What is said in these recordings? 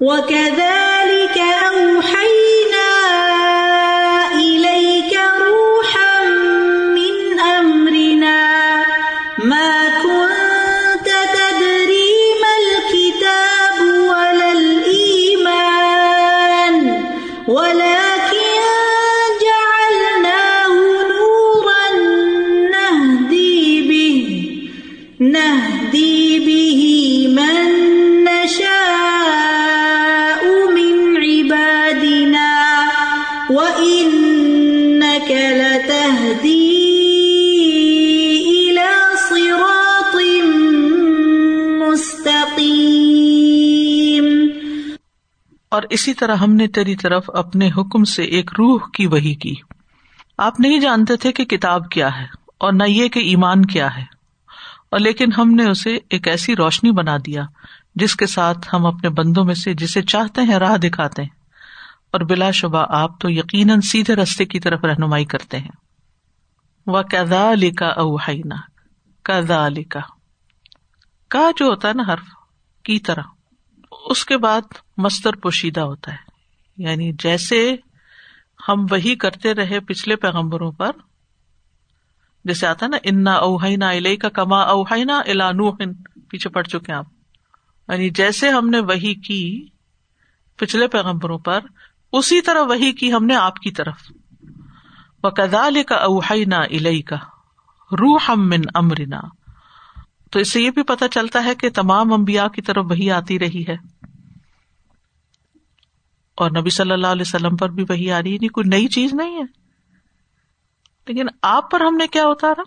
وَكَذَلِكَ أَوْحَيْنَا إِلَيْكَ رُوحًا مِّنْ أَمْرِنَا مَا كُنْتَ تَدْرِي مَا الْكِتَابُ وَلَا الْإِيمَانُ وَلَكِنْ جَعَلْنَاهُ نُورًا نَهْدِي بِهِ مَنْ اور اسی طرح ہم نے تیری طرف اپنے حکم سے ایک روح کی وحی کی۔ آپ نہیں جانتے تھے کہ کتاب کیا ہے اور نہ یہ کہ ایمان کیا ہے، اور لیکن ہم نے اسے ایک ایسی روشنی بنا دیا جس کے ساتھ ہم اپنے بندوں میں سے جسے چاہتے ہیں راہ دکھاتے ہیں، اور بلا شبہ آپ تو یقیناً سیدھے رستے کی طرف رہنمائی کرتے ہیں۔ وَكَذَلِكَ أَوْحَيْنَا، كَذَلِكَ کا جو ہوتا ہے نا حرف کی طرح، اس کے بعد مصدر پوشیدہ ہوتا ہے، یعنی جیسے ہم وحی کرتے رہے پچھلے پیغمبروں پر، جیسے آتا نا انا اوحینا الیک کما اوحینا الی نوح، پیچھے پڑ چکے آپ، یعنی جیسے ہم نے وحی کی پچھلے پیغمبروں پر اسی طرح وحی کی ہم نے آپ کی طرف۔ وَكَذَلِكَ أَوْحَيْنَا إِلَيْكَ رُوحًا مِّنْ أَمْرِنَا، تو اس سے یہ بھی پتہ چلتا ہے کہ تمام انبیاء کی طرف وحی آتی رہی ہے، اور نبی صلی اللہ علیہ وسلم پر بھی وحی آ رہی ہے، نہیں کوئی نئی چیز نہیں ہے، لیکن آپ پر ہم نے کیا اتارا؟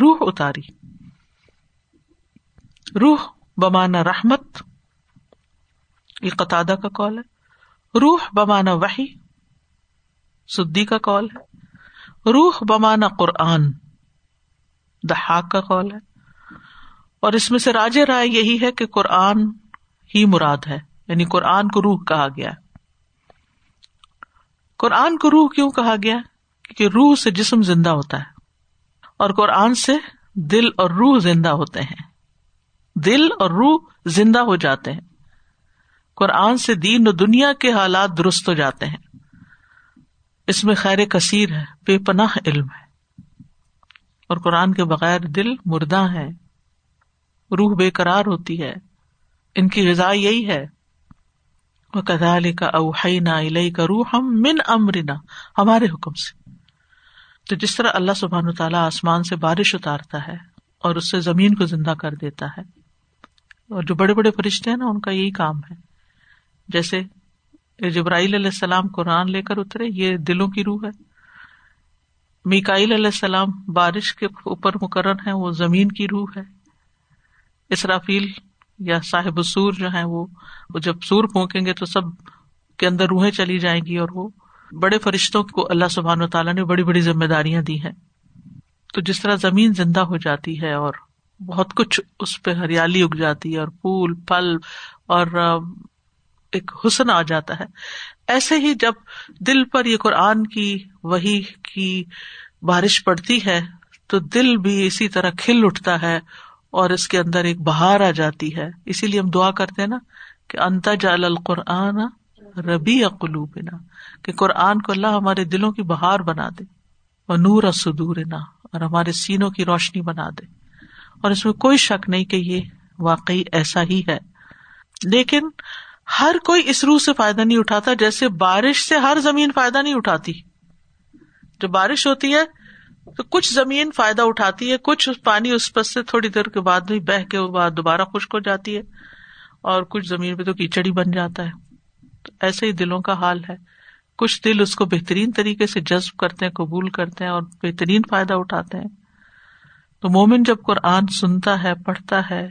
روح اتاری۔ روح بمانا رحمت، یہ قتادہ کا قول ہے، روح بمانا وحی، سدی کا قول ہے، روح بمانا قرآن، دحاق کا قول ہے، اور اس میں سے راج رائے یہی ہے کہ قرآن ہی مراد ہے، یعنی قرآن کو روح کہا گیا ہے۔ قرآن کو روح کیوں کہا گیا؟ کیونکہ روح سے جسم زندہ ہوتا ہے، اور قرآن سے دل اور روح زندہ ہوتے ہیں، دل اور روح زندہ ہو جاتے ہیں، قرآن سے دین و دنیا کے حالات درست ہو جاتے ہیں۔ اس میں خیر کثیر ہے، بے پناہ علم ہے، اور قرآن کے بغیر دل مردہ ہے، روح بے قرار ہوتی ہے، ان کی غذا یہی ہے۔ وَكَذَلِكَ أَوْحَيْنَا إِلَيْكَ رُوحًا مِّنْ أَمْرِنَا، ہمارے حکم سے۔ تو جس طرح اللہ سبحانہ وتعالی آسمان سے بارش اتارتا ہے اور اس سے زمین کو زندہ کر دیتا ہے، اور جو بڑے بڑے فرشتے ہیں نا ان کا یہی کام ہے، جیسے جبرائیل علیہ السلام قرآن لے کر اترے، یہ دلوں کی روح ہے، میکائیل علیہ السلام بارش کے اوپر مقرر ہیں، وہ زمین کی روح ہے، اسرافیل یا صاحب السور جو ہیں وہ جب سور پھونکیں گے تو سب کے اندر روحیں چلی جائیں گی، اور وہ بڑے فرشتوں کو اللہ سبحانہ وتعالیٰ نے بڑی بڑی ذمہ داریاں دی ہیں۔ تو جس طرح زمین زندہ ہو جاتی ہے اور بہت کچھ اس پہ ہریالی اگ جاتی ہے، اور پھول پھل اور ایک حسن آ جاتا ہے، ایسے ہی جب دل پر یہ قرآن کی وحی کی بارش پڑتی ہے تو دل بھی اسی طرح کھل اٹھتا ہے اور اس کے اندر ایک بہار آ جاتی ہے۔ اسی لیے ہم دعا کرتے ہیں نا کہ انت جعل القرآن ربیع قلوبنا، کہ قرآن کو اللہ ہمارے دلوں کی بہار بنا دے، اور نور صدورنا، اور ہمارے سینوں کی روشنی بنا دے۔ اور اس میں کوئی شک نہیں کہ یہ واقعی ایسا ہی ہے، لیکن ہر کوئی اس روح سے فائدہ نہیں اٹھاتا، جیسے بارش سے ہر زمین فائدہ نہیں اٹھاتی۔ جب بارش ہوتی ہے تو کچھ زمین فائدہ اٹھاتی ہے، کچھ پانی اس پر سے تھوڑی دیر کے بعد بھی بہہ کے دوبارہ خشک ہو جاتی ہے، اور کچھ زمین پہ تو کیچڑی بن جاتا ہے۔ تو ایسے ہی دلوں کا حال ہے، کچھ دل اس کو بہترین طریقے سے جذب کرتے ہیں، قبول کرتے ہیں اور بہترین فائدہ اٹھاتے ہیں۔ تو مومن جب قرآن سنتا ہے، پڑھتا ہے،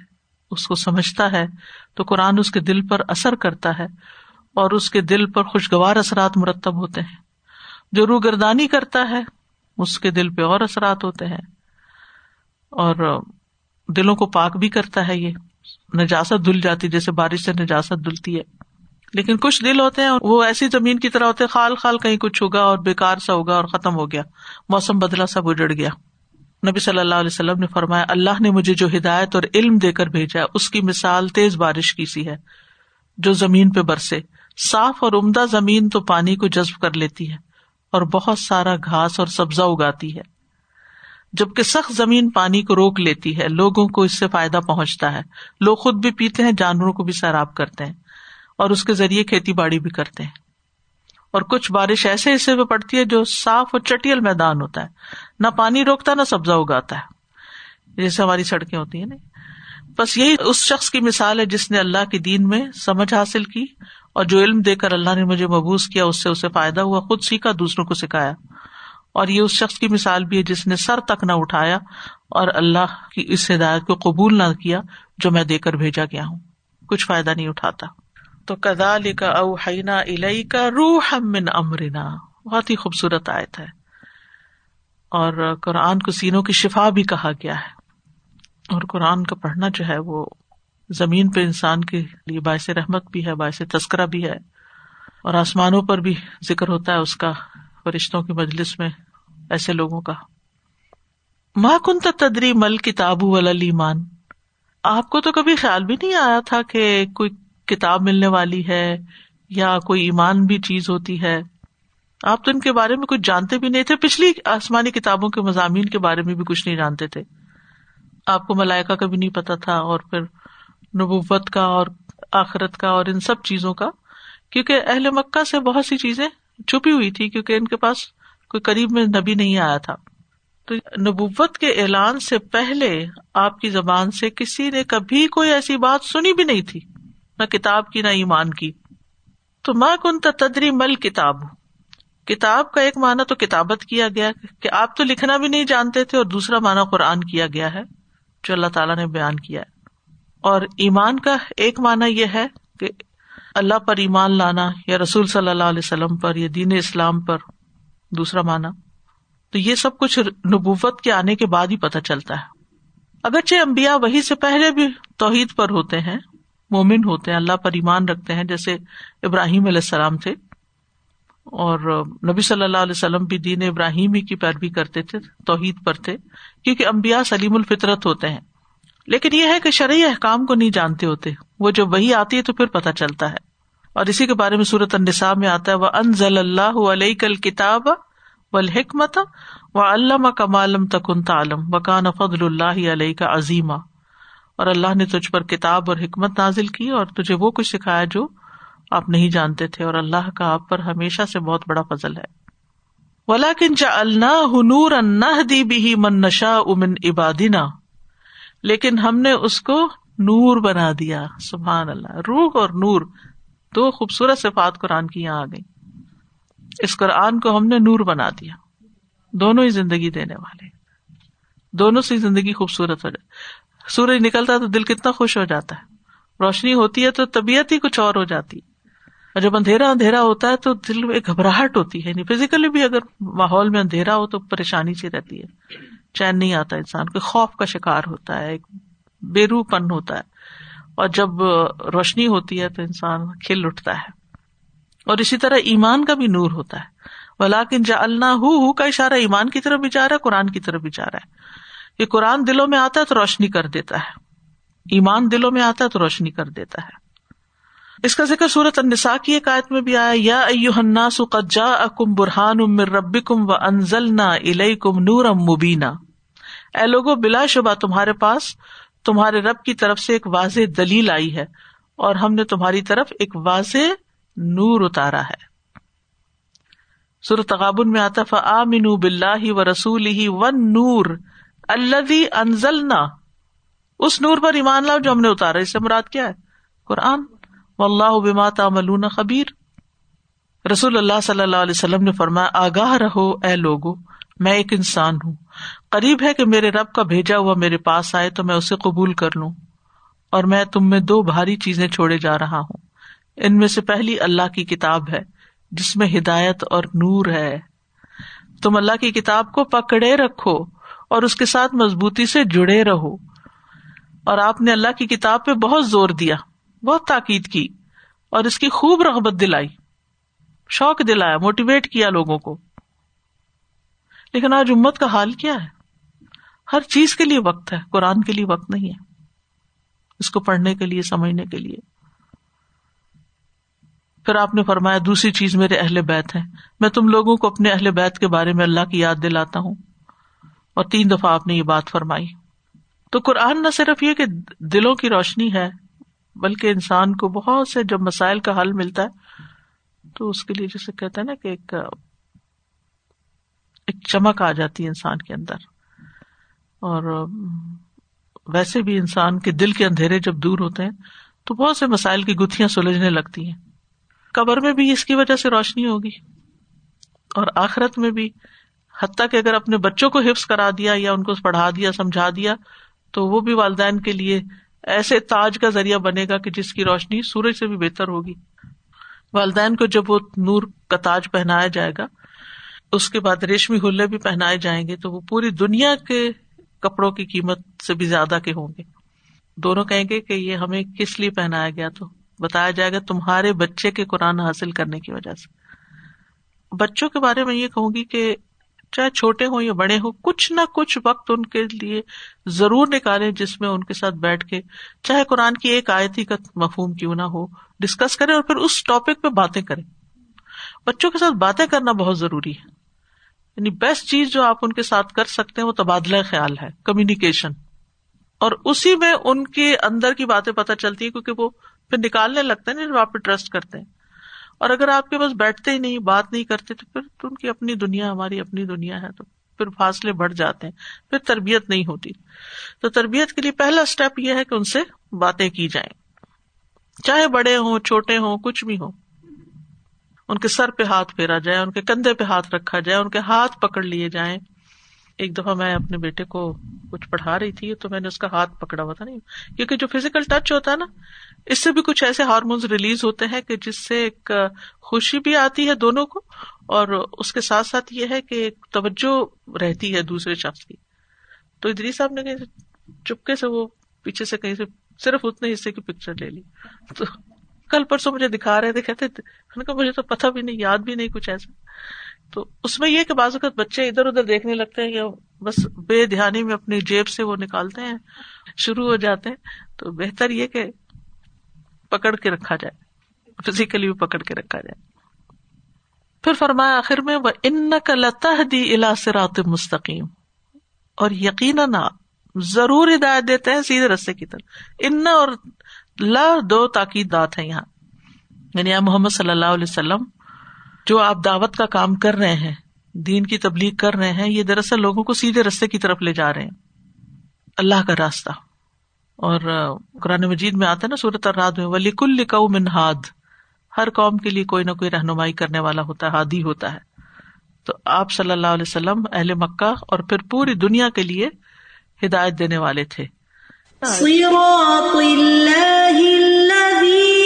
اس کو سمجھتا ہے، تو قرآن اس کے دل پر اثر کرتا ہے، اور اس کے دل پر خوشگوار اثرات مرتب ہوتے ہیں۔ جو روگردانی کرتا ہے اس کے دل پہ اور اثرات ہوتے ہیں، اور دلوں کو پاک بھی کرتا ہے، یہ نجاست دھل جاتی جیسے بارش سے نجاست دھلتی ہے۔ لیکن کچھ دل ہوتے ہیں وہ ایسی زمین کی طرح ہوتے ہیں، خال خال کہیں کچھ ہوگا اور بیکار سا ہوگا اور ختم ہو گیا، موسم بدلا سب اجڑ گیا۔ نبی صلی اللہ علیہ وسلم نے فرمایا، اللہ نے مجھے جو ہدایت اور علم دے کر بھیجا ہے اس کی مثال تیز بارش کی سی ہے، جو زمین پہ برسے۔ صاف اور عمدہ زمین تو پانی کو جذب کر لیتی ہے اور بہت سارا گھاس اور سبزہ اگاتی ہے، جبکہ سخت زمین پانی کو روک لیتی ہے، لوگوں کو اس سے فائدہ پہنچتا ہے، لوگ خود بھی پیتے ہیں، جانوروں کو بھی سیراب کرتے ہیں اور اس کے ذریعے کھیتی باڑی بھی کرتے ہیں۔ اور کچھ بارش ایسے حصے پہ پڑتی ہے جو صاف اور چٹیل میدان ہوتا ہے، نہ پانی روکتا نہ سبزہ اگاتا ہے، جیسے ہماری سڑکیں ہوتی ہیں نہیں۔ بس یہی اس شخص کی مثال ہے جس نے اللہ کے دین میں سمجھ حاصل کی، اور جو علم دے کر اللہ نے مجھے مبعوث کیا اس سے اسے فائدہ ہوا، خود سیکھا، دوسروں کو سکھایا۔ اور یہ اس شخص کی مثال بھی ہے جس نے سر تک نہ اٹھایا اور اللہ کی اس ہدایت کو قبول نہ کیا جو میں دے کر بھیجا گیا ہوں، کچھ فائدہ نہیں اٹھاتا۔ تو کذالک اوحینا الیک روحا من امرنا، بہت ہی خوبصورت آیت ہے، اور قرآن کو سینوں کی شفا بھی کہا گیا ہے، اور قرآن کا پڑھنا جو ہے وہ زمین پہ انسان کے لیے باعث رحمت بھی ہے، باعث تذکرہ بھی ہے، اور آسمانوں پر بھی ذکر ہوتا ہے اس کا، فرشتوں کی مجلس میں ایسے لوگوں کا۔ ما کنت تدری مل کتاب ولا الایمان، آپ کو تو کبھی خیال بھی نہیں آیا تھا کہ کوئی کتاب ملنے والی ہے یا کوئی ایمان بھی چیز ہوتی ہے، آپ تو ان کے بارے میں کچھ جانتے بھی نہیں تھے، پچھلی آسمانی کتابوں کے مضامین کے بارے میں بھی کچھ نہیں جانتے تھے، آپ کو ملائکہ کا بھی نہیں پتا تھا، اور پھر نبوت کا اور آخرت کا اور ان سب چیزوں کا، کیونکہ اہل مکہ سے بہت سی چیزیں چھپی ہوئی تھی کیونکہ ان کے پاس کوئی قریب میں نبی نہیں آیا تھا۔ تو نبوت کے اعلان سے پہلے آپ کی زبان سے کسی نے کبھی کوئی ایسی بات سنی بھی نہیں تھی، نہ کتاب کی نہ ایمان کی۔ تو ما کنت تدری مل کتاب، کتاب کا ایک معنی تو کتابت کیا گیا کہ آپ تو لکھنا بھی نہیں جانتے تھے، اور دوسرا معنی قرآن کیا گیا ہے جو اللہ تعالیٰ نے بیان کیا ہے۔ اور ایمان کا ایک معنی یہ ہے کہ اللہ پر ایمان لانا یا رسول صلی اللہ علیہ وسلم پر یا دین اسلام پر، دوسرا معنی۔ تو یہ سب کچھ نبوت کے آنے کے بعد ہی پتہ چلتا ہے، اگرچہ انبیاء وحی سے پہلے بھی توحید پر ہوتے ہیں، مومن ہوتے ہیں، اللہ پر ایمان رکھتے ہیں، جیسے ابراہیم علیہ السلام تھے، اور نبی صلی اللہ علیہ وسلم بھی دین ابراہیمی کی پیروی کرتے تھے، توحید پر تھے، کیونکہ انبیاء سلیم الفطرت ہوتے ہیں۔ لیکن یہ ہے کہ شرعی احکام کو نہیں جانتے ہوتے، وہ جب وحی آتی ہے تو پھر پتہ چلتا ہے، اور اسی کے بارے میں سورۃ النساء میں آتا ہے وَأَنزَلَ اللَّهُ عَلَيْكَ الْكِتَابَ وَالْحِكْمَةَ وَعَلَّمَكَ مَا لَمْ تَكُنْ تَعْلَمْ وَكَانَ فَضْلُ اللَّهِ عَلَيْكَ عَظِيمًا، اور اللہ نے تجھ پر کتاب اور حکمت نازل کی اور تجھے وہ کچھ سکھایا جو آپ نہیں جانتے تھے، اور اللہ کا آپ پر ہمیشہ سے بہت بڑا فضل ہے۔ وَلَكِنْ جَعَلْنَاهُ نُورًا نَهْدِي بِهِ مَن نَّشَاءُ مِنْ عِبَادِنَا، لیکن ہم نے اس کو نور بنا دیا۔ سبحان اللہ، روح اور نور دو خوبصورت صفات قرآن کی یہاں آ گئی۔ اس قرآن کو ہم نے نور بنا دیا، دونوں ہی زندگی دینے والے، دونوں سے زندگی خوبصورت ہو جاتی۔ سورج نکلتا تو دل کتنا خوش ہو جاتا ہے، روشنی ہوتی ہے تو طبیعت ہی کچھ اور ہو جاتی، اور جب اندھیرا اندھیرا ہوتا ہے تو دل میں ایک گھبراہٹ ہوتی ہے، یعنی فزیکلی بھی اگر ماحول میں اندھیرا ہو تو پریشانی سی رہتی ہے، چین نہیں آتا انسان کو، خوف کا شکار ہوتا ہے، ایک بے روح پن ہوتا ہے، اور جب روشنی ہوتی ہے تو انسان کھل اٹھتا ہے۔ اور اسی طرح ایمان کا بھی نور ہوتا ہے، وَلَٰكِن جَعَلْنَاهُ کا اشارہ ایمان کی طرف بھی جا رہا ہے، قرآن کی طرف بھی جا رہا ہے، یہ قرآن دلوں میں آتا ہے تو روشنی کر دیتا ہے، ایمان دلوں میں آتا ہے تو روشنی کر دیتا ہے۔ اس کا ذکر سورۃ النساء کی ایک آیت میں بھی آیا، یا ایھا الناس قد جاءکم برہان من ربکم وانزلنا الیکم نورا مبینا، اے لوگوں بلا شبہ تمہارے پاس تمہارے رب کی طرف سے ایک واضح دلیل آئی ہے، اور ہم نے تمہاری طرف ایک واضح نور اتارا ہے۔ سورۃ تغابن میں آتا، فآمنوا باللہ ورسولہ والنور الذی انزلنا، اس نور پر ایمان لاؤ جو ہم نے اتارا، اس سے مراد کیا ہے؟ قرآن۔ واللہ بما تعملون خبیر، رسول اللہ صلی اللہ علیہ وسلم نے فرمایا، آگاہ رہو اے لوگو، میں ایک انسان ہوں، قریب ہے کہ میرے رب کا بھیجا ہوا میرے پاس آئے تو میں اسے قبول کر لوں، اور میں تم میں دو بھاری چیزیں چھوڑے جا رہا ہوں، ان میں سے پہلی اللہ کی کتاب ہے جس میں ہدایت اور نور ہے، تم اللہ کی کتاب کو پکڑے رکھو اور اس کے ساتھ مضبوطی سے جڑے رہو، اور آپ نے اللہ کی کتاب پہ بہت زور دیا، بہت تاکید کی، اور اس کی خوب رغبت دلائی، شوق دلایا، موٹیویٹ کیا لوگوں کو۔ لیکن آج امت کا حال کیا ہے؟ ہر چیز کے لیے وقت ہے، قرآن کے لیے وقت نہیں ہے، اس کو پڑھنے کے لیے، سمجھنے کے لیے۔ پھر آپ نے فرمایا دوسری چیز میرے اہل بیت ہیں، میں تم لوگوں کو اپنے اہل بیت کے بارے میں اللہ کی یاد دلاتا ہوں، اور 3 دفعہ آپ نے یہ بات فرمائی۔ تو قرآن نہ صرف یہ کہ دلوں کی روشنی ہے، بلکہ انسان کو بہت سے جب مسائل کا حل ملتا ہے تو اس کے لیے جسے کہتا ہے نا کہ ایک چمک آ جاتی ہے انسان کے اندر، اور ویسے بھی انسان کے دل کے اندھیرے جب دور ہوتے ہیں تو بہت سے مسائل کی گتھیاں سلجھنے لگتی ہیں۔ قبر میں بھی اس کی وجہ سے روشنی ہوگی، اور آخرت میں بھی، حتیٰ کہ اگر اپنے بچوں کو حفظ کرا دیا یا ان کو پڑھا دیا، سمجھا دیا، تو وہ بھی والدین کے لیے ایسے تاج کا ذریعہ بنے گا کہ جس کی روشنی سورج سے بھی بہتر ہوگی۔ والدین کو جب وہ نور کا تاج پہنایا جائے گا، اس کے بعد ریشمی حلے بھی پہنائے جائیں گے، تو وہ پوری دنیا کے کپڑوں کی قیمت سے بھی زیادہ کے ہوں گے۔ دونوں کہیں گے کہ یہ ہمیں کس لیے پہنایا گیا، تو بتایا جائے گا تمہارے بچے کے قرآن حاصل کرنے کی وجہ سے۔ بچوں کے بارے میں یہ کہوں گی کہ چاہے چھوٹے ہوں یا بڑے ہوں، کچھ نہ کچھ وقت ان کے لیے ضرور نکالیں جس میں ان کے ساتھ بیٹھ کے چاہے قرآن کی ایک آیت ہی کا مفہوم کیوں نہ ہو، ڈسکس کریں، اور پھر اس ٹاپک پہ باتیں کریں۔ بچوں کے ساتھ باتیں کرنا بہت ضروری ہے، یعنی بیسٹ چیز جو آپ ان کے ساتھ کر سکتے ہیں وہ تبادلہ خیال ہے، کمیونیکیشن، اور اسی میں ان کے اندر کی باتیں پتہ چلتی ہیں، کیونکہ وہ پھر نکالنے لگتے ہیں جب آپ پہ ٹرسٹ کرتے ہیں۔ اور اگر آپ کے پاس بیٹھتے ہی نہیں، بات نہیں کرتے، تو پھر ان کی اپنی دنیا ہماری اپنی دنیا ہے، تو پھر فاصلے بڑھ جاتے ہیں، پھر تربیت نہیں ہوتی۔ تو تربیت کے لیے پہلا سٹیپ یہ ہے کہ ان سے باتیں کی جائیں، چاہے بڑے ہوں چھوٹے ہوں کچھ بھی ہوں۔ ان کے سر پہ ہاتھ پھیرا جائے، ان کے کندھے پہ ہاتھ رکھا جائے، ان کے ہاتھ پکڑ لیے جائیں۔ ایک دفعہ میں اپنے بیٹے کو کچھ پڑھا رہی تھی تو میں نے اس کا ہاتھ پکڑا ہوا تھا، نہیں کیونکہ جو فزیکل ٹچ ہوتا ہے نا، اس سے بھی کچھ ایسے ہارمونز ریلیز ہوتے ہیں کہ جس سے ایک خوشی بھی آتی ہے دونوں کو، اور اس کے ساتھ ساتھ یہ ہے کہ ایک توجہ رہتی ہے دوسرے شخص کی۔ تو ادری صاحب نے چپکے سے وہ پیچھے سے کہیں سے صرف اتنے حصے کی پکچر لے لی، تو کل پرسوں مجھے دکھا رہے تھے، کہتے تھے مجھے تو پتہ بھی نہیں، یاد بھی نہیں کچھ ایسا۔ تو اس میں یہ کہ بعض اوقات بچے ادھر ادھر دیکھنے لگتے ہیں یا بس بے دھیانی میں اپنی جیب سے وہ نکالتے ہیں، شروع ہو جاتے ہیں۔ تو بہتر یہ کہ پکڑ کے رکھا جائے، فزیکلی بھی پکڑ کے رکھا جائے۔ پھر فرمایا آخر میں وَإِنَّكَ لَتَهْدِي إِلَىٰ صِرَاطٍ مُسْتَقِيمٍ، اور یقیناً ضرور ہدایت دیتے ہیں سیدھے رستے کی طرف۔ ان اور لا دو تاکیدات ہیں یہاں، یعنی محمد صلی اللہ علیہ وسلم، جو آپ دعوت کا کام کر رہے ہیں، دین کی تبلیغ کر رہے ہیں، یہ دراصل لوگوں کو سیدھے رستے کی طرف لے جا رہے ہیں، اللہ کا راستہ۔ اور قرآن مجید میں آتا ہے نا، سورۃ الرعد میں وَلِكُلِّ قَوْمٍ ہاد، ہر قوم کے لیے کوئی نہ کوئی رہنمائی کرنے والا ہوتا ہے، ہادی ہوتا ہے۔ تو آپ صلی اللہ علیہ وسلم اہل مکہ اور پھر پوری دنیا کے لیے ہدایت دینے والے تھے۔ صراط اللہ الذی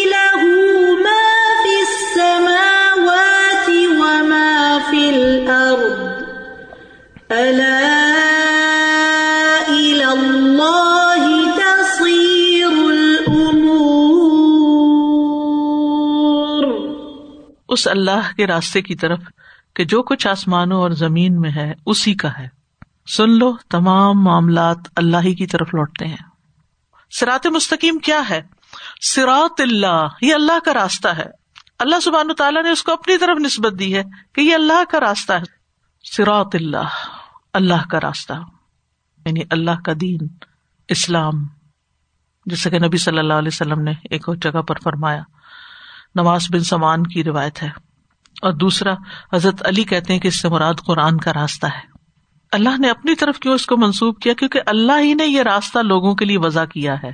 لہ ما فی السماوات وما فی الارض الا الی اللہ تصیر الامور، اس اللہ کے راستے کی طرف کہ جو کچھ آسمانوں اور زمین میں ہے اسی کا ہے۔ سن لو، تمام معاملات اللہ ہی کی طرف لوٹتے ہیں۔ صراط مستقیم کیا ہے؟ صراط اللہ، یہ اللہ کا راستہ ہے۔ اللہ سبحانہ تعالیٰ نے اس کو اپنی طرف نسبت دی ہے کہ یہ اللہ کا راستہ ہے۔ صراط اللہ، اللہ کا راستہ، یعنی اللہ کا دین اسلام، جیسے کہ نبی صلی اللہ علیہ وسلم نے ایک اور جگہ پر فرمایا، نواس بن سمان کی روایت ہے، اور دوسرا حضرت علی کہتے ہیں کہ اس سے مراد قرآن کا راستہ ہے۔ اللہ نے اپنی طرف کیوں اس کو منسوب کیا؟ کیونکہ اللہ ہی نے یہ راستہ لوگوں کے لیے وضع کیا ہے۔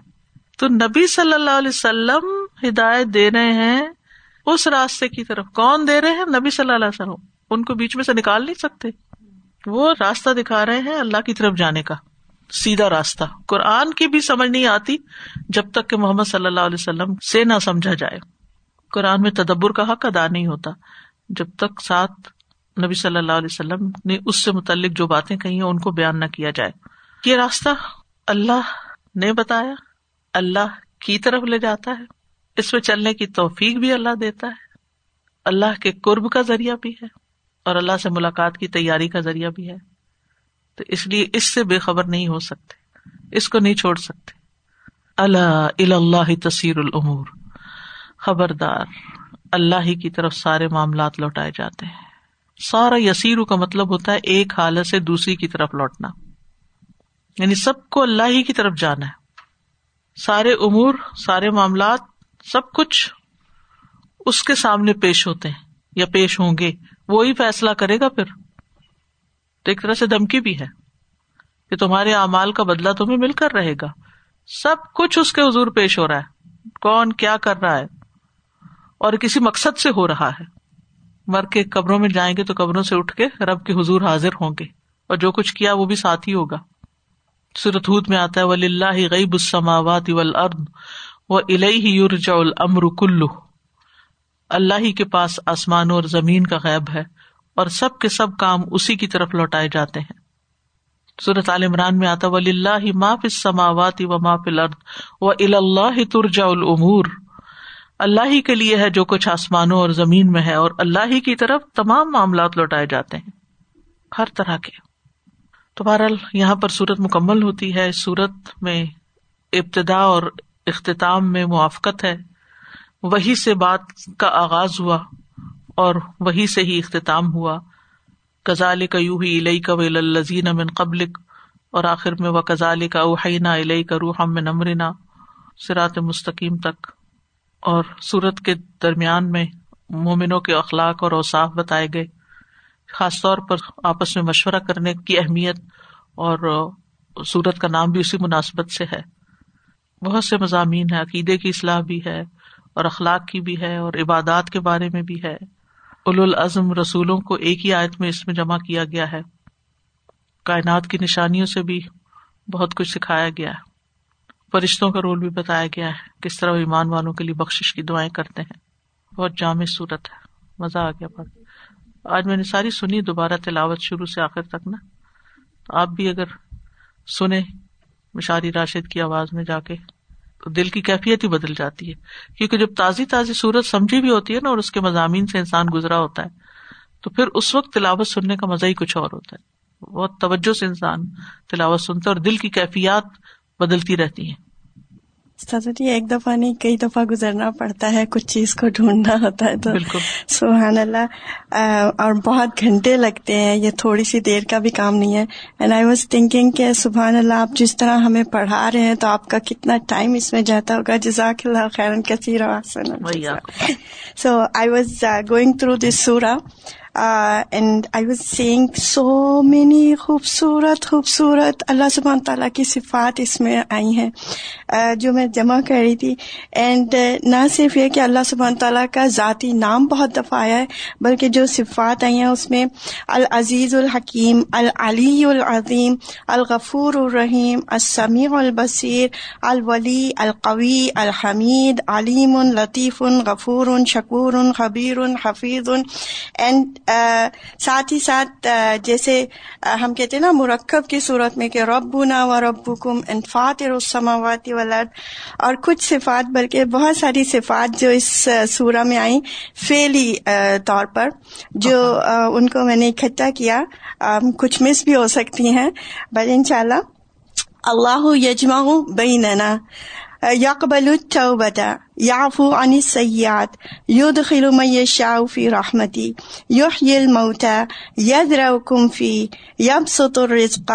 تو نبی صلی اللہ علیہ وسلم ہدایت دے رہے ہیں اس راستے کی طرف۔ کون دے رہے ہیں؟ نبی صلی اللہ علیہ وسلم، ان کو بیچ میں سے نکال نہیں سکتے، وہ راستہ دکھا رہے ہیں اللہ کی طرف جانے کا، سیدھا راستہ۔ قرآن کی بھی سمجھ نہیں آتی جب تک کہ محمد صلی اللہ علیہ وسلم سے نہ سمجھا جائے۔ قرآن میں تدبر کا حق ادا نہیں ہوتا جب تک ساتھ نبی صلی اللہ علیہ وسلم نے اس سے متعلق جو باتیں کہی ہیں ان کو بیان نہ کیا جائے۔ یہ راستہ اللہ نے بتایا، اللہ کی طرف لے جاتا ہے، اس میں چلنے کی توفیق بھی اللہ دیتا ہے، اللہ کے قرب کا ذریعہ بھی ہے، اور اللہ سے ملاقات کی تیاری کا ذریعہ بھی ہے۔ تو اس لیے اس سے بے خبر نہیں ہو سکتے، اس کو نہیں چھوڑ سکتے۔ الا الی اللہ تصیر الامور، خبردار اللہ ہی کی طرف سارے معاملات لوٹائے جاتے ہیں. سارا یسیرو کا مطلب ہوتا ہے ایک حالت سے دوسری کی طرف لوٹنا، یعنی سب کو اللہ ہی کی طرف جانا ہے، سارے امور، سارے معاملات، سب کچھ اس کے سامنے پیش ہوتے ہیں یا پیش ہوں گے، وہی فیصلہ کرے گا. پھر تو ایک طرح سے دھمکی بھی ہے کہ تمہارے اعمال کا بدلہ تمہیں مل کر رہے گا. سب کچھ اس کے حضور پیش ہو رہا ہے، کون کیا کر رہا ہے اور کسی مقصد سے ہو رہا ہے. مر کے قبروں میں جائیں گے تو قبروں سے اٹھ کے رب کے حضور حاضر ہوں گے اور جو کچھ کیا وہ بھی ساتھ ہی ہوگا. سورۃ ہود میں آتا ہے وَلِلَّهِ غَیْبُ السَّمَاوَاتِ وَالْأَرْضِ وَإِلَيْهِ يُرْجَعُ الْأَمْرُ كُلُّهُ. اللہ ہی کے پاس آسمانوں اور زمین کا غیب ہے اور سب کے سب کام اسی کی طرف لوٹائے جاتے ہیں. سورۃ آل عمران میں آتا وَلِلَّهِ مَا فِي السَّمَاوَاتِ وَمَا فِي الْأَرْضِ وَإِلَى اللَّهِ تُرْجَعُ الْأُمُورُ. اللہ ہی کے لیے ہے جو کچھ آسمانوں اور زمین میں ہے اور اللہ ہی کی طرف تمام معاملات لوٹائے جاتے ہیں، ہر طرح کے. تو بہرحال یہاں پر سورت مکمل ہوتی ہے. سورت میں ابتدا اور اختتام میں موافقت ہے، وہی سے بات کا آغاز ہوا اور وہی سے ہی اختتام ہوا. کذالک یوحی الیک وإلی الذین من قبلک، اور آخر میں وکذالک اوحینا الیک روحا من امرنا، صراط مستقیم تک. اور سورت کے درمیان میں مومنوں کے اخلاق اور اوصاف بتائے گئے، خاص طور پر آپس میں مشورہ کرنے کی اہمیت، اور سورت کا نام بھی اسی مناسبت سے ہے. بہت سے مضامین ہیں، عقیدے کی اصلاح بھی ہے اور اخلاق کی بھی ہے اور عبادات کے بارے میں بھی ہے. اولو العزم رسولوں کو ایک ہی آیت میں اس میں جمع کیا گیا ہے. کائنات کی نشانیوں سے بھی بہت کچھ سکھایا گیا ہے. فرشتوں کا رول بھی بتایا گیا ہے، کس طرح وہ ایمان والوں کے لیے بخشش کی دعائیں کرتے ہیں. بہت جامع صورت ہے، مزہ آ گیا پڑھ. آج میں نے ساری سنی دوبارہ، تلاوت شروع سے آخر تک نا. آپ بھی اگر سنیں مشاری راشد کی آواز میں جا کے تو دل کی کیفیت ہی بدل جاتی ہے، کیونکہ جب تازی تازی صورت سمجھی بھی ہوتی ہے نا اور اس کے مضامین سے انسان گزرا ہوتا ہے تو پھر اس وقت تلاوت سننے کا مزہ ہی کچھ اور ہوتا ہے. بہت توجہ سے انسان تلاوت سنتا ہے اور دل کی کیفیت بدلتی رہتی ہیں. سازت یہ ایک دفعہ نہیں کئی دفعہ گزرنا پڑتا ہے، کچھ چیز کو ڈھونڈنا ہوتا ہے تو بالکل. سبحان اللہ، اور بہت گھنٹے لگتے ہیں، یہ تھوڑی سی دیر کا بھی کام نہیں ہے. اینڈ آئی واز تھنکنگ کہ سبحان اللہ، آپ جس طرح ہمیں پڑھا رہے ہیں تو آپ کا کتنا ٹائم اس میں جاتا ہوگا. جزاک اللہ خیرن کثیرا وحسنا. So I was going through this سورہ and I was seeing so many خوبصورت اللہ سبحانہ تعالیٰ کی صفات اس میں آئی ہیں جو میں جمع کر رہی تھی. اینڈ نہ صرف یہ کہ اللہ سبحانہ تعالیٰ کا ذاتی نام بہت دفعہ آیا ہے، بلکہ جو صفات آئی ہیں اس میں العزیز الحکیم، العلی العظیم، الغفور الرحیم، السمیع البصیر، الولی القوی، الحمید، علیم لطیف غفور شکور خبیر حفیظ. اینڈ ساتھ ہی ساتھ جیسے ہم کہتے ہیں نا مرکب کی صورت میں کہ ربنا و ربکم ان فاطر السماوات والارض، اور کچھ صفات بلکہ بہت ساری صفات جو اس سورہ میں آئیں فعلی طور پر، جو ان کو میں نے اکٹھا کیا. کچھ مس بھی ہو سکتی ہیں بل انشاءاللہ. اللہ یجمع بیننا، یقبل التوبۃ، یعفو عن السیئات، یدخل من یشاء فی رحمتی، یحیی الموتى یذرؤکم فی، یبسط الرزق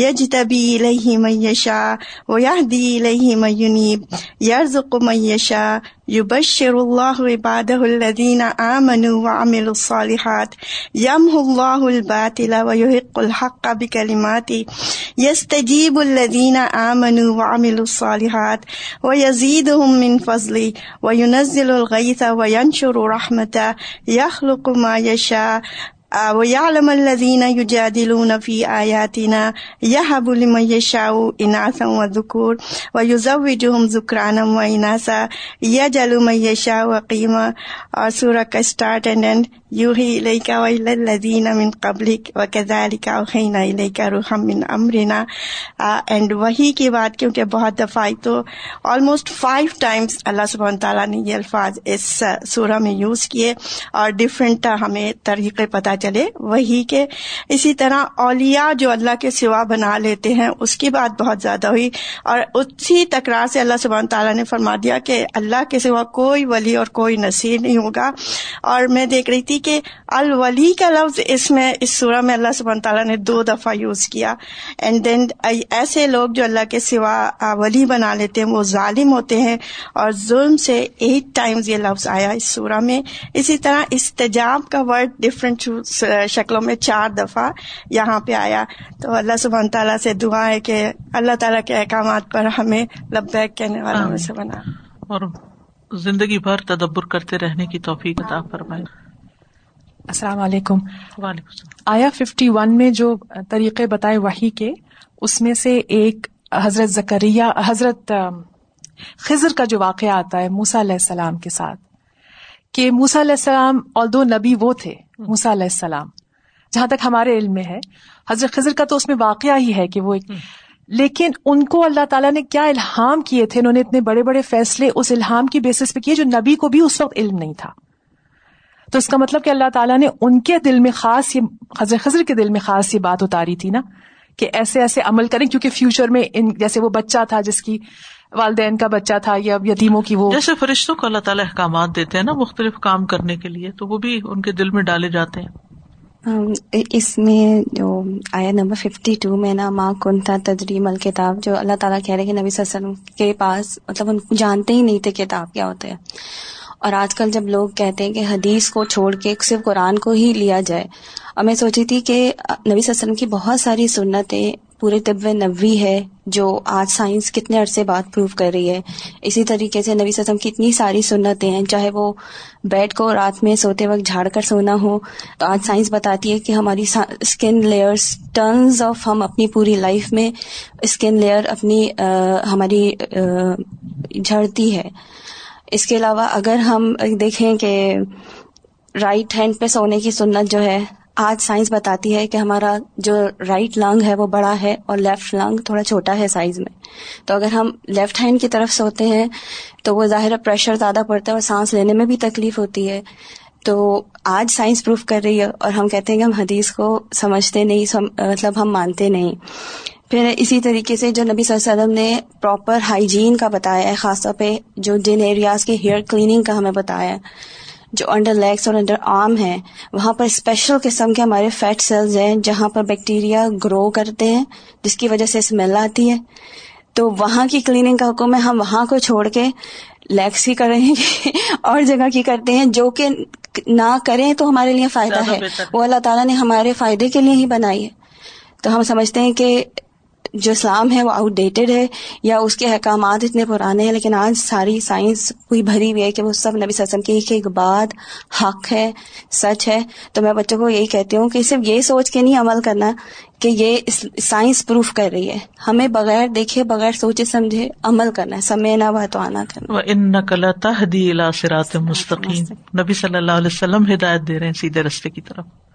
یجتبی الیہ من یشاء ویہدی الیہ من ینیب، یرزق من یشاء، یبشر اللہ عبادہ الذین آمنوا وعملوا الصالحات، یمحو اللہ الباطل ویحق الحق بکلماتہ، یستجیب الذین آمنوا وعملوا الصالحات ویزیدہم من فضلہ وَيُنَزِّلُ الْغَيْثَ وَيَنْشُرُ رَحْمَتَهُ يَخْلُقُ مَا يَشَاءُ وَيَعْلَمُ الَّذِينَ يُجَادِلُونَ فِي آيَاتِنَا يَهَبُ لِمَن يَشَاءُ إِنَاثًا وَذُكُورًا وَيُزَوِّجُهُمْ ذُكْرَانًا وَإِنَاثًا يَجْعَلُ مَن يَشَاءُ قِيَامًا. اور سورہ کا اسٹارٹ اینڈ اینڈ یوحی الیک وإلی الذین من قبلک وکذلک اوحینا الیک روحا من امرنا. اینڈ وہی کی بات کیونکہ بہت دفعہ تو آلموسٹ 5 times اللہ سبحانہ تعالیٰ نے یہ الفاظ اس سورہ میں یوز کیے اور ڈفرینٹ ہمیں طریقے پتہ چلے وہی کے. اسی طرح اولیاء جو اللہ کے سوا بنا لیتے ہیں اس کی بات بہت زیادہ ہوئی, اور اسی تکرار سے اللہ سبحانہ تعالیٰ نے فرما دیا کہ اللہ کے سوا کوئی ولی اور کوئی نصیر نہیں ہوگا. اور میں دیکھ رہی تھی کہ الولی کا لفظ اس سورہ میں اللہ سبحانہ تعالیٰ نے 2 دفعہ یوز کیا. اینڈ دین ایسے لوگ جو اللہ کے سوا ولی بنا لیتے ہیں وہ ظالم ہوتے ہیں, اور ظلم سے 8 ٹائمز یہ لفظ آیا اس سورہ میں. اسی طرح استجاب کا ورڈ ڈفرینٹ شکلوں میں 4 دفعہ یہاں پہ آیا. تو اللہ سبحانہ تعالیٰ سے دعا ہے کہ اللہ تعالیٰ کے احکامات پر ہمیں لبیک کہنے والا ہمیں سے بنا, اور زندگی بھر تدبر کرتے رہنے کی توفیق عطا فرمائے. السلام علیکم. وعلیکم السلام. آیا 51 میں جو طریقے بتائے وحی کے, اس میں سے ایک حضرت خضر کا جو واقعہ آتا ہے موسیٰ علیہ السلام کے ساتھ, کہ موسیٰ علیہ السلام although نبی وہ تھے موسیٰ علیہ السلام جہاں تک ہمارے علم میں ہے, حضرت خضر کا تو اس میں واقعہ ہی ہے کہ وہ ایک, لیکن ان کو اللہ تعالیٰ نے کیا الہام کیے تھے, انہوں نے اتنے بڑے بڑے فیصلے اس الہام کی بیسس پہ کیے جو نبی کو بھی اس وقت علم نہیں تھا. تو اس کا مطلب کہ اللہ تعالیٰ نے ان کے دل میں خاص, یہ حضرت خضر کے دل میں خاص یہ بات اتاری تھی نا کہ ایسے ایسے عمل کریں, کیونکہ فیوچر میں جیسے وہ بچہ تھا جس کی والدین کا بچہ تھا یا یتیموں کی, وہ جیسے فرشتوں کو اللہ تعالیٰ احکامات دیتے ہیں نا مختلف کام کرنے کے لیے, تو وہ بھی ان کے دل میں ڈالے جاتے ہیں. اس میں جو آیا نمبر 52 میں نا ماں کن تھا تدریم الکتاب, جو اللہ تعالیٰ کہہ رہے کہ نبی صلی اللہ علیہ وسلم کے پاس مطلب ان کو جانتے ہی نہیں تھے کتاب کیا ہوتا ہے. اور آج کل جب لوگ کہتے ہیں کہ حدیث کو چھوڑ کے صرف قرآن کو ہی لیا جائے, اور میں سوچی تھی کہ نبی صلی اللہ علیہ وسلم کی بہت ساری سنتیں پورے طب نبوی ہے جو آج سائنس کتنے عرصے بعد پروف کر رہی ہے. اسی طریقے سے نبی صلی اللہ علیہ وسلم کی اتنی ساری سنتیں ہیں, چاہے وہ بیڈ کو رات میں سوتے وقت جھاڑ کر سونا ہو, تو آج سائنس بتاتی ہے کہ ہماری اسکن لیئرز ٹرنز آف, ہم اپنی پوری لائف میں اسکن لیئر اپنی ہماری جھڑتی ہے. اس کے علاوہ اگر ہم دیکھیں کہ رائٹ ہینڈ پہ سونے کی سنت جو ہے, آج سائنس بتاتی ہے کہ ہمارا جو رائٹ لنگ ہے وہ بڑا ہے اور لیفٹ لنگ تھوڑا چھوٹا ہے سائز میں. تو اگر ہم لیفٹ ہینڈ کی طرف سوتے ہیں تو وہ ظاہر ہے پریشر زیادہ پڑتا ہے اور سانس لینے میں بھی تکلیف ہوتی ہے. تو آج سائنس پروف کر رہی ہے, اور ہم کہتے ہیں کہ ہم حدیث کو سمجھتے نہیں, مطلب ہم مانتے نہیں. پھر اسی طریقے سے جو نبی صلی اللہ علیہ وسلم نے پراپر ہائیجین کا بتایا ہے, خاص طور پہ جو جن ایریاز کے ہیئر کلیننگ کا ہمیں بتایا ہے, جو انڈر لیگس اور انڈر آرم ہیں وہاں پر اسپیشل قسم کے ہمارے فیٹ سیلز ہیں جہاں پر بیکٹیریا گرو کرتے ہیں جس کی وجہ سے اسمیل آتی ہے. تو وہاں کی کلیننگ کا حکم ہے, ہم وہاں کو چھوڑ کے لیگس کی کریں گے اور جگہ کی کرتے ہیں, جو کہ نہ کریں تو ہمارے لیے فائدہ ہے, وہ اللہ تعالیٰ نے ہمارے فائدے کے لیے ہی بنائی ہے. تو ہم سمجھتے ہیں کہ جو اسلام ہے وہ آؤٹ ڈیٹڈ ہے یا اس کے احکامات اتنے پرانے ہیں, لیکن آج ساری سائنس پوری بھری ہوئی ہے کہ وہ سب نبی صلی اللہ علیہ وسلم کی ایک ایک بات حق ہے, سچ ہے. تو میں بچوں کو یہی کہتی ہوں کہ صرف یہ سوچ کے نہیں عمل کرنا کہ یہ سائنس پروف کر رہی ہے, ہمیں بغیر دیکھے بغیر سوچے سمجھے عمل کرنا ہے, سمعنا وطعنا کرنا. وَإِنَّكَ لَتَهْدِي إِلَىٰ صِرَاطٍ مُسْتَقِيمٍ, نبی صلی اللہ علیہ وسلم ہدایت دے رہے ہیں سیدھے رستے کی طرف.